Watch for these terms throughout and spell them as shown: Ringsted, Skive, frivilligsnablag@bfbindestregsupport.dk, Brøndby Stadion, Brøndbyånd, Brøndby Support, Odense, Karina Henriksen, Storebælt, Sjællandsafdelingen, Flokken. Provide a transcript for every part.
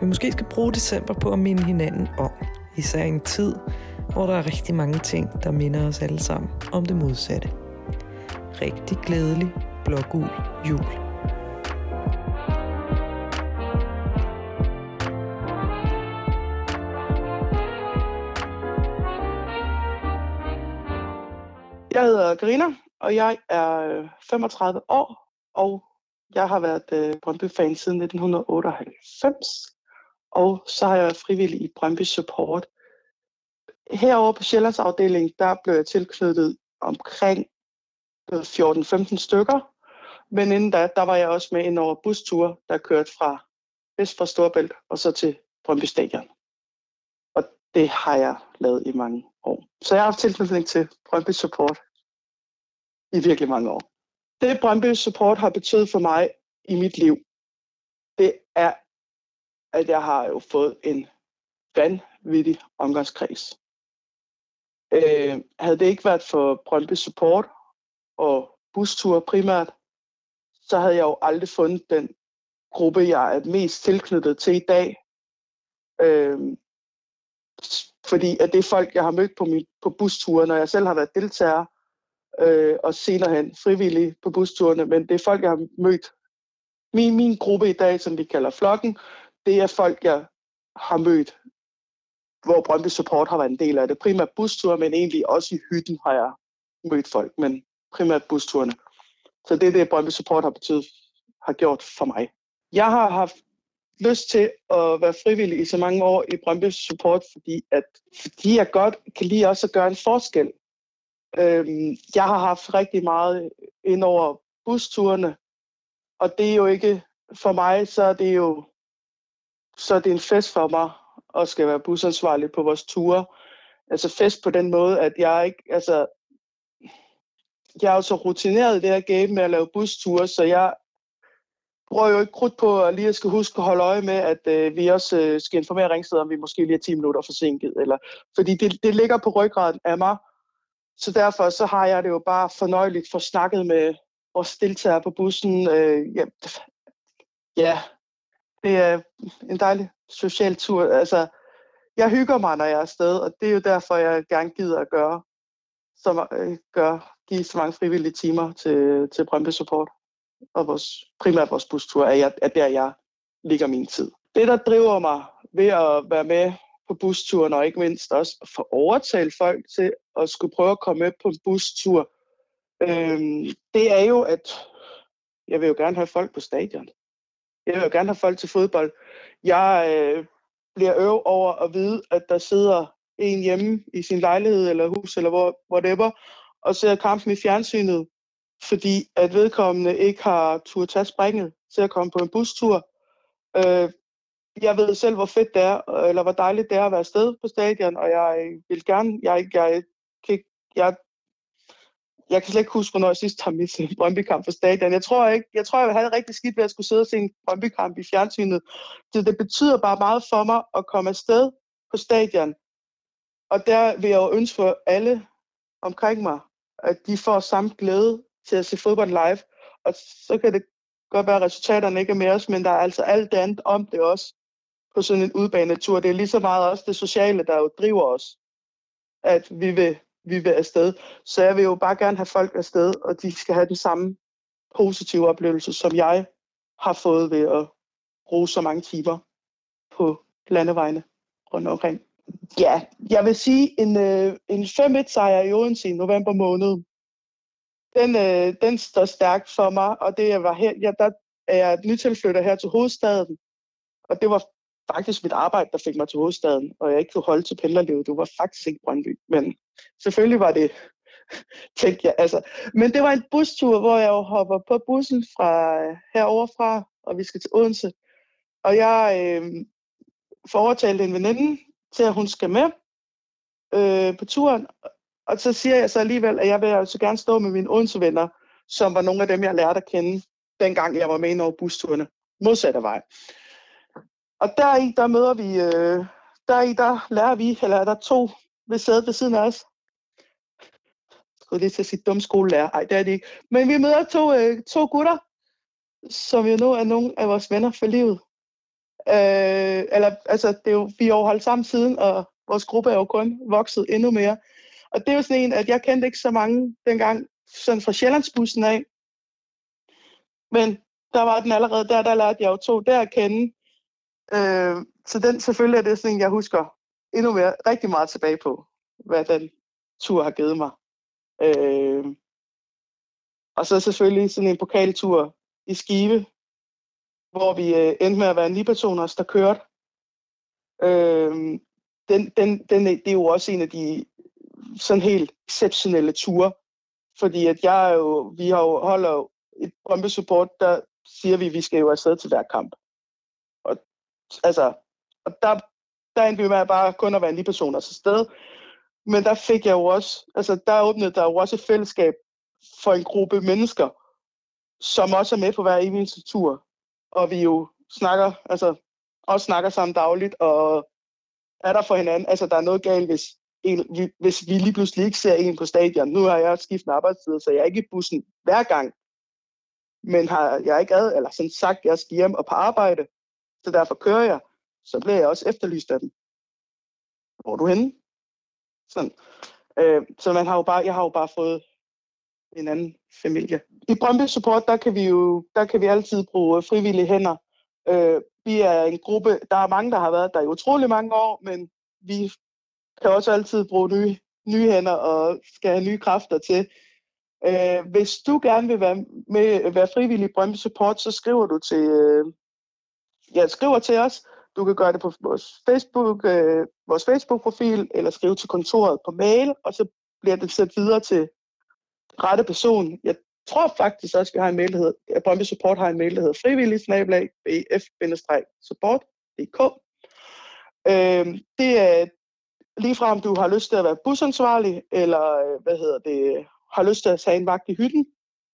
vi måske skal bruge december på at minde hinanden om. Især i en tid, hvor der er rigtig mange ting, der minder os alle sammen om det modsatte. Rigtig glædelig blågul jul. Jeg hedder Karina, og jeg er 35 år, og jeg har været Brøndby-fan siden 1998, og så har jeg været frivillig i Brøndby Support. Herover på Sjællandsafdelingen, der blev jeg tilknyttet omkring 14-15 stykker, men inden da, der var jeg også med ind over busture, der kørte fra vest fra Storebælt og så til Brøndby Stadion. Og det har jeg lavet i mange år. Så jeg har haft tilknytning til Brøndby Support i virkelig mange år. Det Brøndby Support har betydet for mig i mit liv, det er, at jeg har jo fået en vanvittig omgangskreds. Havde det ikke været for Brøndby Support og busture primært, så havde jeg jo aldrig fundet den gruppe, jeg er mest tilknyttet til i dag. Fordi at det er folk, jeg har mødt på busture, når jeg selv har været deltager, og senere hen frivillige på busturene, men det er folk, jeg har mødt. Min gruppe i dag, som vi kalder Flokken, det er folk, jeg har mødt, hvor Brøndby Support har været en del af det. Primært busture, men egentlig også i hytten har jeg mødt folk, men primært busturene. Så det er det, Brøndby Support har gjort for mig. Jeg har haft lyst til at være frivillig i så mange år i Brøndby Support, fordi jeg godt kan lide også at gøre en forskel. Jeg har haft rigtig meget ind over busturene, og det er jo ikke for mig, så er det en fest for mig at skal være busansvarlig på vores ture. Altså fest på den måde, at jeg er jo så rutineret i det her game med at lave busture, så jeg bruger jo ikke krudt på at lige skal huske at holde øje med, at vi også skal informere Ringsted, om vi måske lige er 10 minutter forsinket. Fordi det ligger på ryggraden af mig. Så derfor så har jeg det jo bare fornøjeligt for snakket med vores deltagere på bussen. Det er en dejlig social tur. Altså, jeg hygger mig, når jeg er afsted, og det er jo derfor, jeg gerne gider at give så mange frivillige timer til Brøndby Support. Og primært vores bustur er der, jeg ligger min tid. Det, der driver mig ved at være med på busturen, og ikke mindst også at få overtalt folk til at skulle prøve at komme med på en bustur, det er jo, at jeg vil jo gerne have folk på stadion. Jeg vil jo gerne have folk til fodbold. Jeg bliver øv over at vide, at der sidder en hjemme i sin lejlighed eller hus eller whatever, og ser kampen i fjernsynet, fordi at vedkommende ikke har turde tage springet til at komme på en bustur. Jeg ved selv, hvor fedt det er, eller hvor dejligt det er at være afsted på stadion, og jeg vil gerne, jeg kan slet ikke huske, hvornår jeg sidst har mit Brøndby-kamp på stadion. Jeg tror, jeg vil have det rigtig skidt ved at skulle sidde og se en Brøndby-kamp i fjernsynet. Så det betyder bare meget for mig at komme afsted på stadion, og der vil jeg jo ønske for alle omkring mig, at de får samme glæde til at se fodbold live, og så kan det godt være, at resultaterne ikke er med os, men der er altså alt det andet om det også. På sådan en udbanetur. Det er lige så meget også det sociale, der jo driver os, at vi vil afsted. Så jeg vil jo bare gerne have folk afsted, og de skal have den samme positive oplevelse, som jeg har fået ved at bruge så mange timer på landevejene rundt omkring. Ja, jeg vil sige en 5-1-sejr i Odense i november måned. Den står stærkt for mig, og det var her, der er jeg nytilflytter her til hovedstaden, og det var faktisk mit arbejde, der fik mig til hovedstaden, og jeg ikke kunne holde til pendlerlivet. Det var faktisk ikke Brøndby, men selvfølgelig var det, tænkte jeg. Altså. Men det var en bustur, hvor jeg hopper på bussen fra heroverfra, og vi skal til Odense. Og jeg får overtalt en veninde til, at hun skal med på turen. Og så siger jeg så alligevel, at jeg vil så gerne stå med mine Odense-venner, som var nogle af dem, jeg lærte at kende, dengang jeg var med ind over busturene. Modsat af vej. Og der er to ved sædet ved siden af os. Jeg skulle lige til at sige dumme skolelærer. Ej, det er det ikke. Men vi møder to gutter, som jo nu er nogle af vores venner for livet. Det er jo 4 år holdt sammen siden, og vores gruppe er jo kun vokset endnu mere. Og det er jo sådan en, at jeg kendte ikke så mange dengang, sådan fra Sjællandsbussen af. Men der var den allerede der lærte jeg jo 2 der at kende. Så den selvfølgelig er det sådan en, jeg husker endnu mere, rigtig meget tilbage på, hvad den tur har givet mig. Og så selvfølgelig sådan en pokaltur i Skive, hvor vi endte med at være 9 personer, der kørte. Det er jo også en af de sådan helt exceptionelle ture, fordi at vi holder et Brøndby Support, der siger vi skal jo afsted til hver kamp. Og der endte vi med bare kun at være 9 personer til sted. Men der fik jeg jo også, der åbnede der jo også et fællesskab for en gruppe mennesker, som også er med på hver eneste tur. Og vi jo snakker sammen dagligt, og er der for hinanden. Der er noget galt, hvis vi lige pludselig ikke ser en på stadion. Nu har jeg skiftet arbejdstid, så jeg er ikke i bussen hver gang. Men har jeg ikke sagt, jeg skal hjem og på arbejde, så derfor kører jeg, så bliver jeg også efterlyst af dem. Hvor er du henne? Sådan. Så jeg har jo bare fået en anden familie. I Brøndby Support, der kan vi altid bruge frivillige hænder. Vi er en gruppe, der er mange, der har været der i utrolig mange år, men vi kan også altid bruge nye hænder og skal have nye kræfter til. Hvis du gerne vil være frivillig i Brøndby Support, så skriver du til... skriver til os. Du kan gøre det på vores Facebook-profil, eller skrive til kontoret på mail, og så bliver det sendt videre til rette person. Jeg tror faktisk også, at Brøndby Support har en mail, der hedder frivilligsnablag@bfbindestregsupport.dk. Det er ligefrem, om du har lyst til at være busansvarlig, eller har lyst til at tage en vagt i hytten.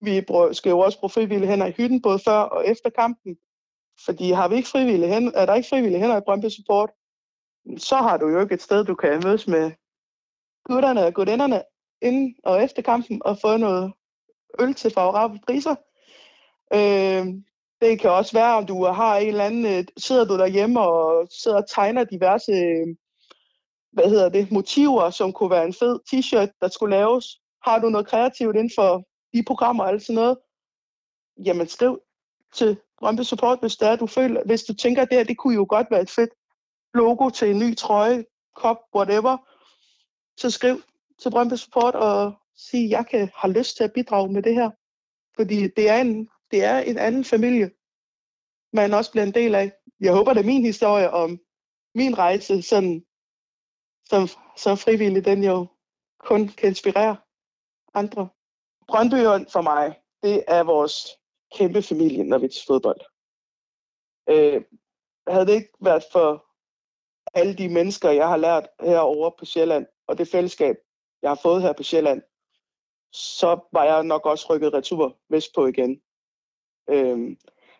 Vi skal jo også bruge frivillige hænder i hytten, både før og efter kampen. Fordi er der ikke frivillige hænder i Brøndby Support, så har du jo ikke et sted, du kan mødes med gutterne og gutinderne inden og efter kampen og få noget øl til favorable priser. Det kan også være, om du har en eller anden, sidder du derhjemme og sidder og tegner diverse motiver, som kunne være en fed t-shirt, der skulle laves. Har du noget kreativt inden for de programmer og alt sådan noget, jamen skriv til Brøndby Support, hvis du tænker, at det kunne jo godt være et fedt logo til en ny trøje, kop, whatever, så skriv til Brøndby Support og sig, at har lyst til at bidrage med det her. Fordi det er en anden familie, man også bliver en del af. Jeg håber, det er min historie om min rejse sådan, som frivillig, den jo kun kan inspirere andre. Brøndbyånd for mig, det er vores kæmpe familie, når vi er til fodbold. Havde det ikke været for alle de mennesker, jeg har lært herovre på Sjælland, og det fællesskab, jeg har fået her på Sjælland, så var jeg nok også rykket retur vestpå igen.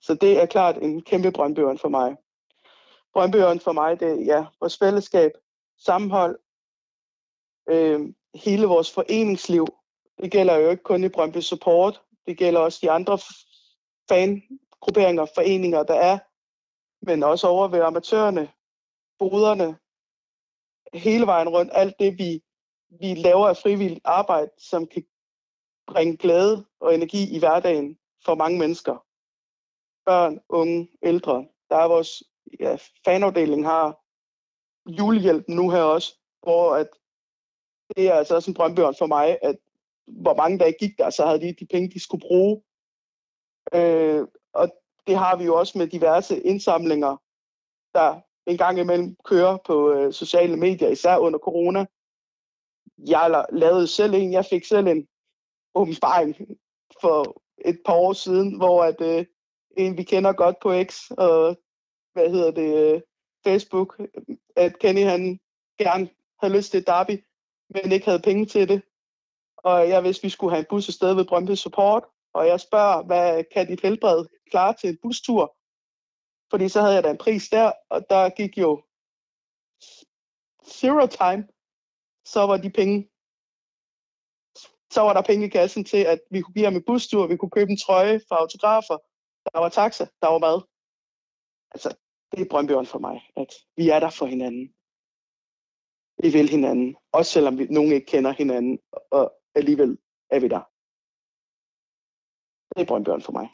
Så det er klart en kæmpe Brøndbyånd for mig. Brøndbyånd for mig, det er vores fællesskab, sammenhold, hele vores foreningsliv. Det gælder jo ikke kun i Brøndby Support, det gælder også de andre fangrupperinger og foreninger, der er, men også over ved amatørerne, boderne, hele vejen rundt. Alt det, vi laver af frivilligt arbejde, som kan bringe glæde og energi i hverdagen for mange mennesker. Børn, unge, ældre. Der er vores fanafdeling har julehjælpen nu her også, hvor at det er også en drømbørn for mig, at hvor mange der ikke gik der, så havde de penge, de skulle bruge. Og det har vi jo også med diverse indsamlinger, der en gang imellem kører på sociale medier, især under corona. Jeg lavede selv en, jeg fik selv en åbenbaring for et par år siden, hvor at en vi kender godt på X, og Facebook, at Kenny han gerne havde lyst til et derby, men ikke havde penge til det. Og jeg vidste, vi skulle have en bus afsted ved Brøndby Support, og jeg spørger, hvad kan dit helbred klare til en bustur? Fordi så havde jeg da en pris der, og der gik jo zero time, så var der penge i kassen til, at vi kunne give ham en bustur, vi kunne købe en trøje for autografer, der var taxa, der var mad. Altså, det er Brøndbyånd for mig, at vi er der for hinanden. Vi vil hinanden, også selvom nogen ikke kender hinanden, og alligevel er vi der. Det er Brøndbyånd for mig.